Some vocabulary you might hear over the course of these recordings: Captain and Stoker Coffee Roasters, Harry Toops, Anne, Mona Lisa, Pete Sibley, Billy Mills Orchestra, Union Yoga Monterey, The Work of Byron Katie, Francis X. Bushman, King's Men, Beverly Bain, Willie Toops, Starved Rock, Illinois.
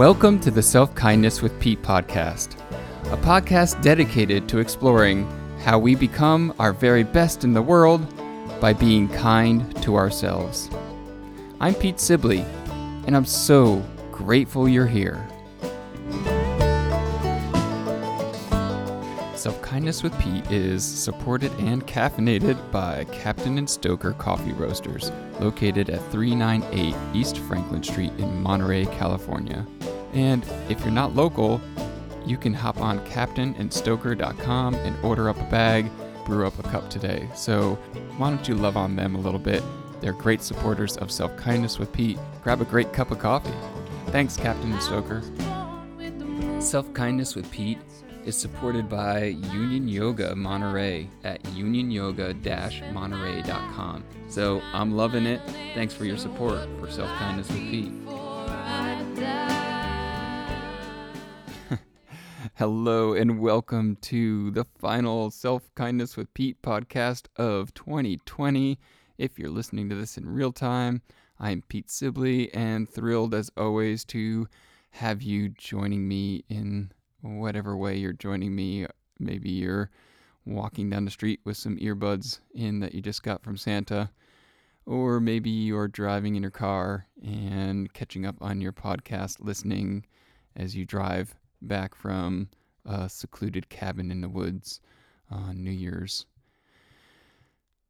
Welcome to the Self-Kindness with Pete podcast, a podcast dedicated to exploring how we become our very best in the world by being kind to ourselves. I'm Pete Sibley, and I'm so grateful you're here. Self-Kindness with Pete is supported and caffeinated by Captain and Stoker Coffee Roasters, located at 398 East Franklin Street in Monterey, California. And if you're not local, you can hop on captainandstoker.com and order up a bag, brew up a cup today. So why don't you love on them a little bit? They're great supporters of Self-Kindness with Pete. Grab a great cup of coffee. Thanks, Captain and Stoker. Self-Kindness with Pete is supported by Union Yoga Monterey at unionyoga-monterey.com. So I'm loving it. Thanks for your support for Self-Kindness with Pete. Hello and welcome to the final Self-Kindness with Pete podcast of 2020. If you're listening to this in real time, I'm Pete Sibley and thrilled as always to have you joining me in whatever way you're joining me. Maybe you're walking down the street with some earbuds in that you just got from Santa, or maybe you're driving in your car and catching up on your podcast listening as you drive back from a secluded cabin in the woods on New Year's.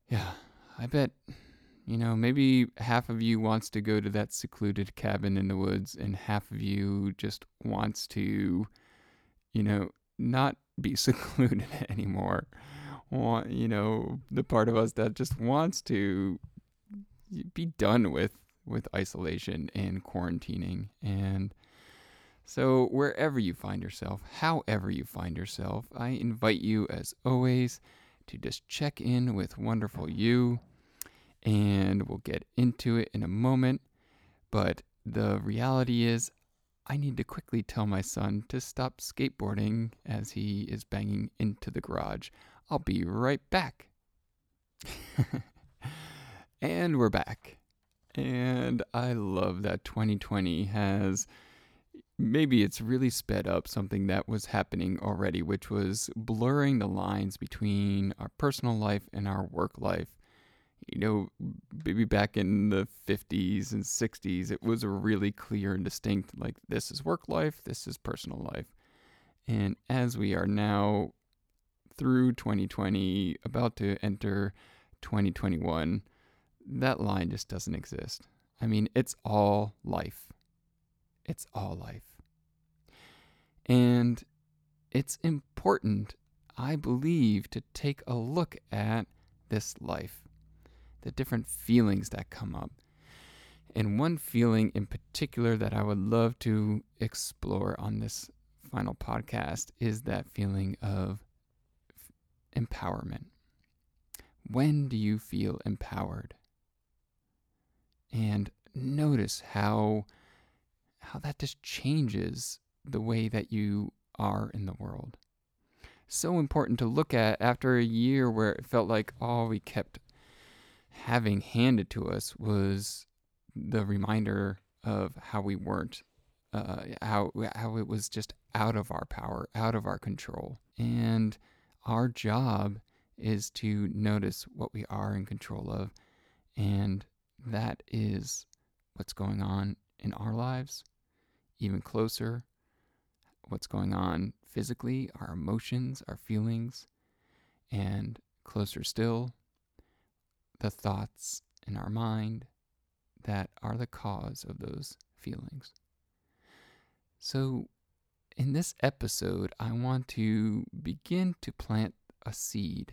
Yeah, I bet, maybe half of you wants to go to that secluded cabin in the woods and half of you just wants to not be secluded anymore. The part of us that just wants to be done with isolation and quarantining. And so wherever you find yourself, however you find yourself, I invite you as always to just check in with wonderful you, and we'll get into it in a moment. But the reality is, I need to quickly tell my son to stop skateboarding as he is banging into the garage. I'll be right back. And we're back. And I love that 2020 has, maybe it's really sped up something that was happening already, which was blurring the lines between our personal life and our work life. Maybe back in the 50s and 60s, it was really clear and distinct, like this is work life, this is personal life. And as we are now through 2020, about to enter 2021, that line just doesn't exist. I mean, it's all life. It's all life. And it's important, I believe, to take a look at this life, the different feelings that come up. And one feeling in particular that I would love to explore on this final podcast is that feeling of empowerment. When do you feel empowered? And notice how that just changes the way that you are in the world. So important to look at after a year where it felt like all we kept having handed to us was the reminder of how we weren't, how it was just out of our power, out of our control. And our job is to notice what we are in control of, and that is what's going on in our lives, even closer, what's going on physically, our emotions, our feelings, and closer still, the thoughts in our mind that are the cause of those feelings. So in this episode, I want to begin to plant a seed.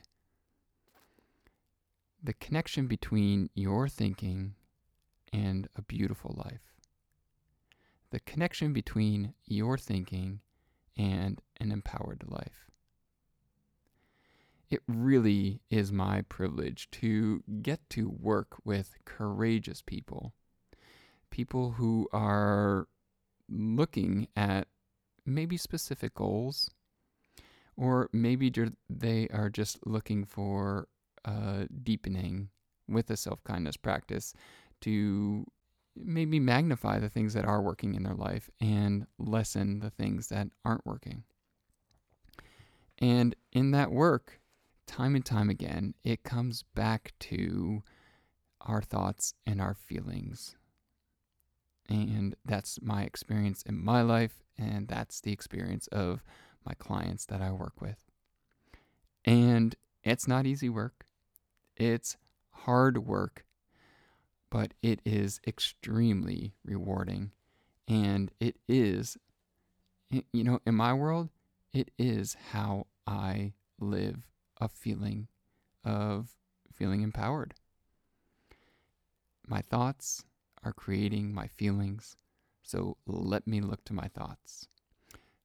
The connection between your thinking and a beautiful life. The connection between your thinking and an empowered life. It really is my privilege to get to work with courageous people, people who are looking at maybe specific goals, or maybe they are just looking for deepening with a self-kindness practice to made me magnify the things that are working in their life and lessen the things that aren't working. And in that work, time and time again, it comes back to our thoughts and our feelings. And that's my experience in my life, and that's the experience of my clients that I work with. And it's not easy work. It's hard work, but it is extremely rewarding. And it is, you know, in my world, it is how I live a feeling of feeling empowered. My thoughts are creating my feelings, so let me look to my thoughts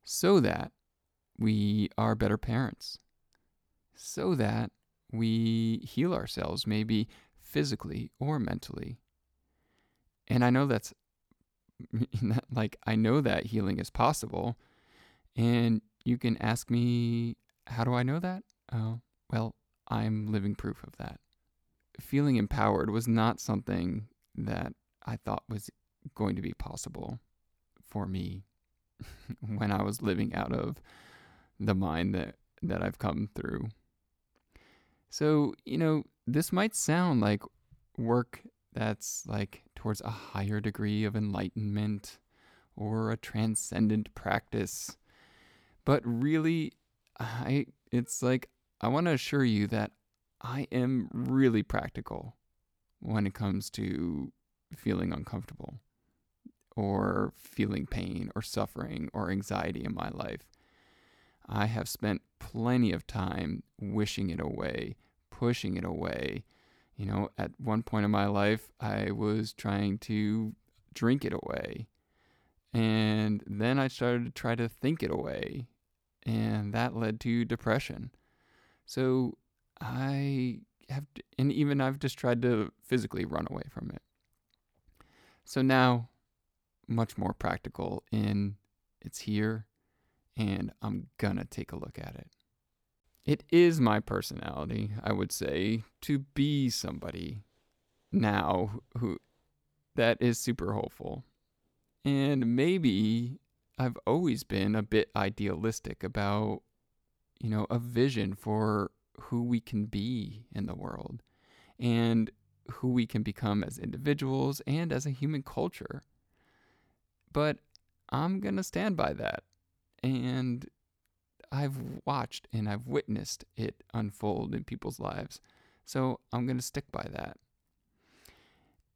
so that we are better parents, so that we heal ourselves, maybe physically or mentally. And I know that's like, I know that healing is possible. And you can ask me, how do I know that? Oh, well, I'm living proof of that. Feeling empowered was not something that I thought was going to be possible for me when I was living out of the mind that I've come through. So, you know, this might sound like work that's like towards a higher degree of enlightenment or a transcendent practice, but really, I want to assure you that I am really practical when it comes to feeling uncomfortable or feeling pain or suffering or anxiety in my life. I have spent plenty of time wishing it away, pushing it away. You know, at one point in my life, I was trying to drink it away. And then I started to try to think it away. And that led to depression. So I've just tried to physically run away from it. So now, much more practical in it's here, and I'm gonna take a look at it. It is my personality, I would say, to be somebody now who that is super hopeful. And maybe I've always been a bit idealistic about, you know, a vision for who we can be in the world and who we can become as individuals and as a human culture. But I'm going to stand by that. And I've watched and I've witnessed it unfold in people's lives. So I'm going to stick by that.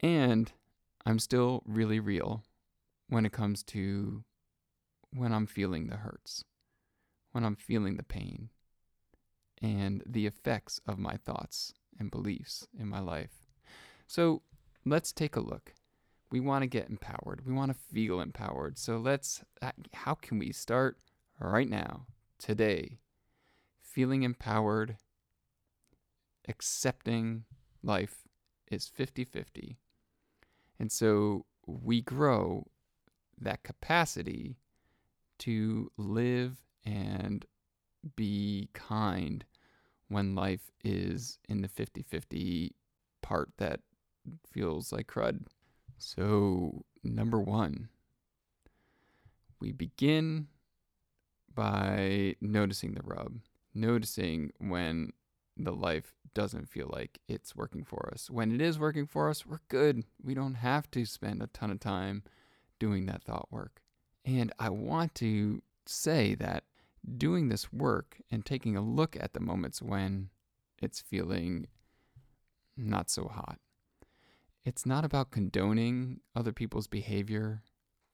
And I'm still really real when it comes to when I'm feeling the hurts, when I'm feeling the pain, and the effects of my thoughts and beliefs in my life. So let's take a look. We want to get empowered. We want to feel empowered. So how can we start right now, today, feeling empowered? Accepting life is 50-50. And so we grow that capacity to live and be kind when life is in the 50-50 part that feels like crud. So, number one, we begin by noticing the rub, noticing when the life doesn't feel like it's working for us. When it is working for us, we're good. We don't have to spend a ton of time doing that thought work. And I want to say that doing this work and taking a look at the moments when it's feeling not so hot, it's not about condoning other people's behavior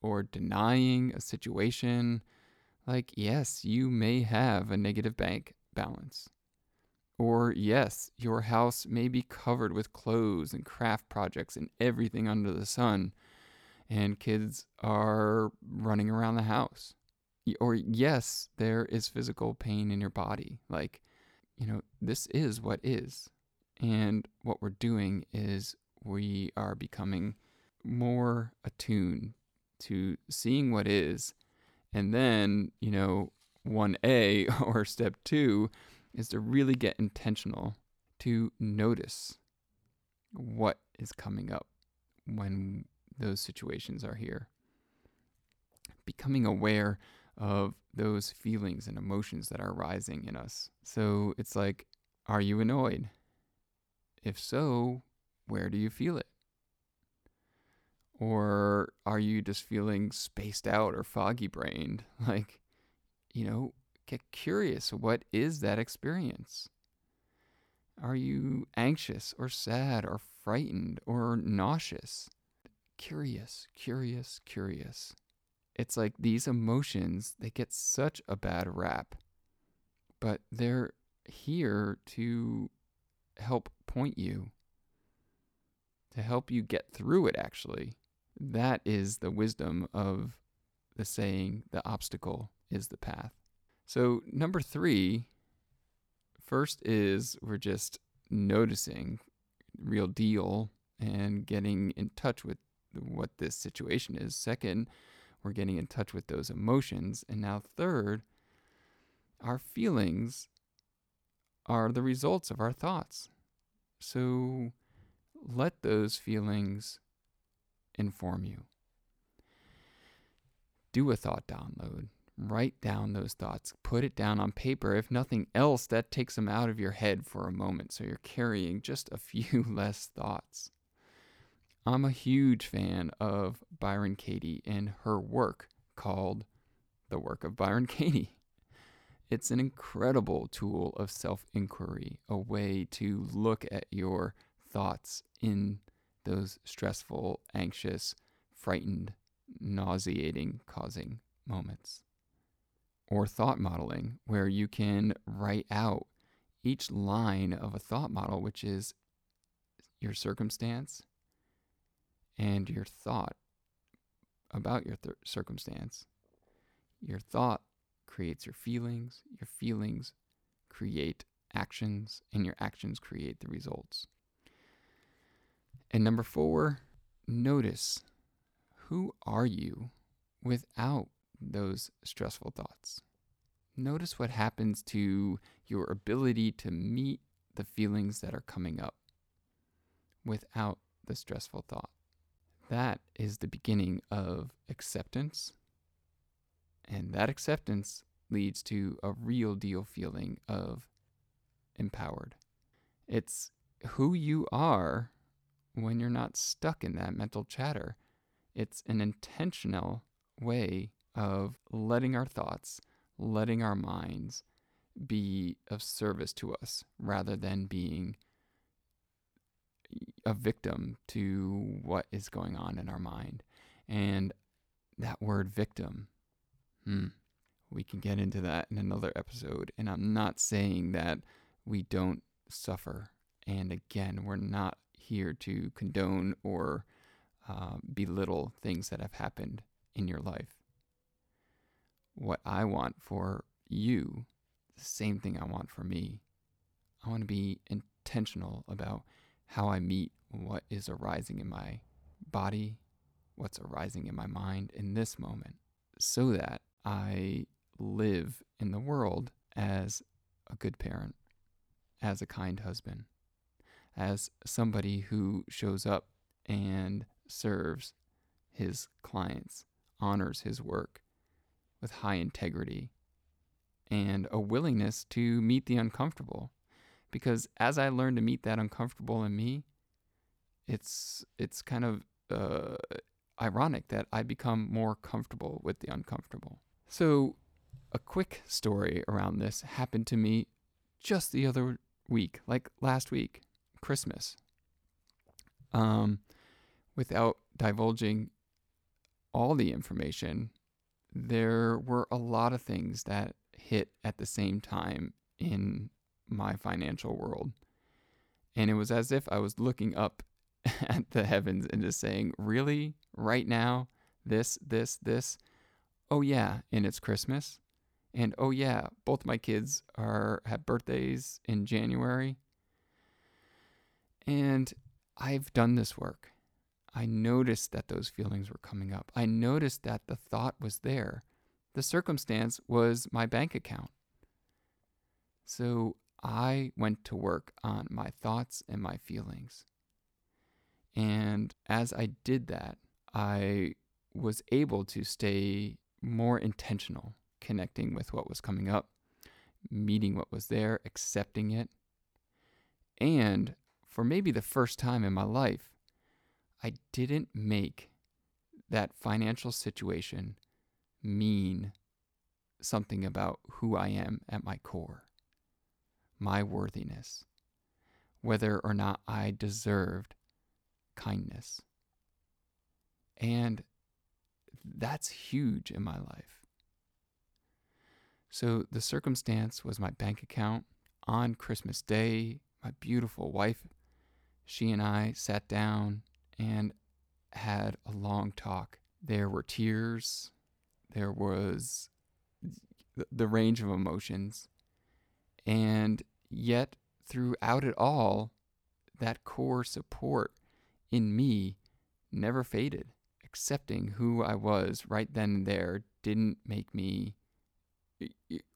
or denying a situation. Like, yes, you may have a negative bank balance. Or yes, your house may be covered with clothes and craft projects and everything under the sun, and kids are running around the house. Or yes, there is physical pain in your body. Like, you know, this is what is. And what we're doing is we are becoming more attuned to seeing what is. And then, you know, 1A or step 2 is to really get intentional to notice what is coming up when those situations are here. Becoming aware of those feelings and emotions that are rising in us. So it's like, are you annoyed? If so, where do you feel it? Or are you just feeling spaced out or foggy-brained? Like, you know, get curious. What is that experience? Are you anxious or sad or frightened or nauseous? Curious, curious, curious. It's like these emotions, they get such a bad rap, but they're here to help point you, to help you get through it, actually. That is the wisdom of the saying, the obstacle is the path. So 3, first is we're just noticing real deal and getting in touch with what this situation is. Second, we're getting in touch with those emotions. And now 3rd, our feelings are the results of our thoughts. So let those feelings inform you. Do a thought download. Write down those thoughts. Put it down on paper. If nothing else, that takes them out of your head for a moment. So you're carrying just a few less thoughts. I'm a huge fan of Byron Katie and her work called The Work of Byron Katie. It's an incredible tool of self-inquiry, a way to look at your thoughts in those stressful, anxious, frightened, nauseating, causing moments. Or thought modeling, where you can write out each line of a thought model, which is your circumstance and your thought about your circumstance. Your thought creates your feelings create actions, and your actions create the results. And 4, notice who are you without those stressful thoughts. Notice what happens to your ability to meet the feelings that are coming up without the stressful thought. That is the beginning of acceptance, and that acceptance leads to a real deal feeling of empowered. It's who you are when you're not stuck in that mental chatter. It's an intentional way of letting our thoughts, letting our minds be of service to us rather than being a victim to what is going on in our mind. And that word victim, we can get into that in another episode. And I'm not saying that we don't suffer. And again, we're not here to condone or belittle things that have happened in your life. What I want for you, the same thing I want for me. I want to be intentional about how I meet what is arising in my body, what's arising in my mind in this moment, so that I live in the world as a good parent, as a kind husband, as somebody who shows up and serves his clients, honors his work, with high integrity and a willingness to meet the uncomfortable. Because as I learn to meet that uncomfortable in me, it's kind of ironic that I become more comfortable with the uncomfortable. So a quick story around this happened to me just the other week, like last week, Christmas. Without divulging all the information, there were a lot of things that hit at the same time in my financial world. And it was as if I was looking up at the heavens and just saying, really? Right now? This? Oh yeah, and it's Christmas. And oh yeah, both my kids have birthdays in January. And I've done this work. I noticed that those feelings were coming up. I noticed that the thought was there. The circumstance was my bank account. So I went to work on my thoughts and my feelings. And as I did that, I was able to stay more intentional, connecting with what was coming up, meeting what was there, accepting it. And for maybe the first time in my life, I didn't make that financial situation mean something about who I am at my core, my worthiness, whether or not I deserved kindness. And that's huge in my life. So the circumstance was my bank account. On Christmas Day, my beautiful wife, she and I sat down and had a long talk. There were tears. There was the range of emotions. And yet, throughout it all, that core support in me never faded. Accepting who I was right then and there didn't make me,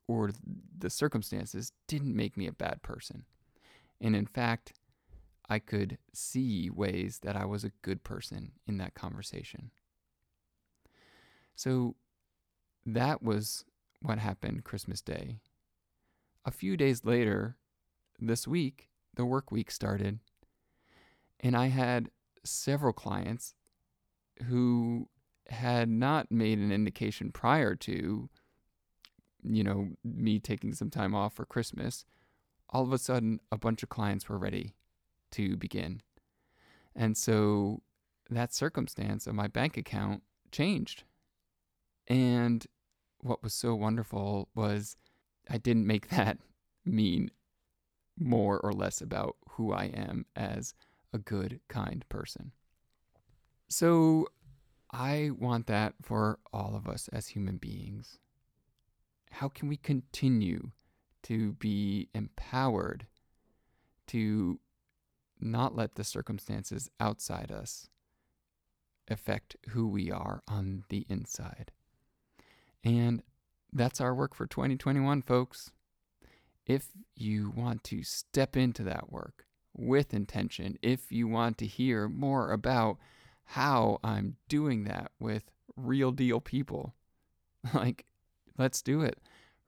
or the circumstances didn't make me a bad person. And in fact, I could see ways that I was a good person in that conversation. So that was what happened Christmas Day. A few days later, this week, the work week started, and I had several clients who had not made an indication prior to, me taking some time off for Christmas. All of a sudden, a bunch of clients were ready to begin. And so that circumstance of my bank account changed. And what was so wonderful was I didn't make that mean more or less about who I am as a good, kind person. So I want that for all of us as human beings. How can we continue to be empowered to not let the circumstances outside us affect who we are on the inside? And that's our work for 2021, folks. If you want to step into that work with intention, if you want to hear more about how I'm doing that with real deal people, let's do it.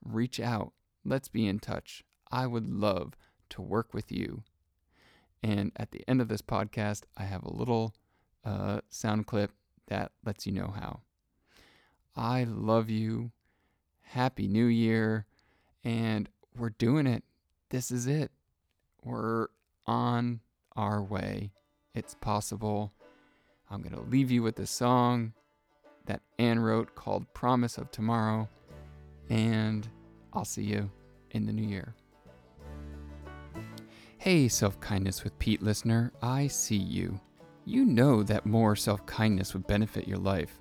Reach out. Let's be in touch. I would love to work with you. And at the end of this podcast, I have a little sound clip that lets you know how. I love you. Happy New Year. And we're doing it. This is it. We're on our way. It's possible. I'm going to leave you with this song that Anne wrote called Promise of Tomorrow. And I'll see you in the new year. Hey, Self-Kindness with Pete listener, I see you. You know that more self-kindness would benefit your life,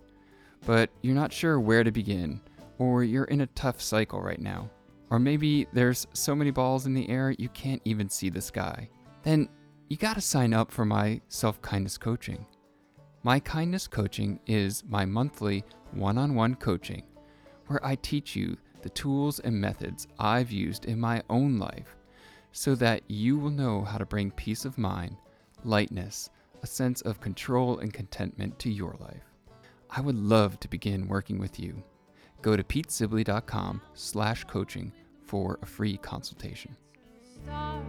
but you're not sure where to begin, or you're in a tough cycle right now, or maybe there's so many balls in the air you can't even see the sky. Then you gotta sign up for my Self-Kindness Coaching. My Kindness Coaching is my monthly one-on-one coaching, where I teach you the tools and methods I've used in my own life so that you will know how to bring peace of mind, lightness, a sense of control and contentment to your life. I would love to begin working with you. Go to petesibley.com/coaching for a free consultation. Stars,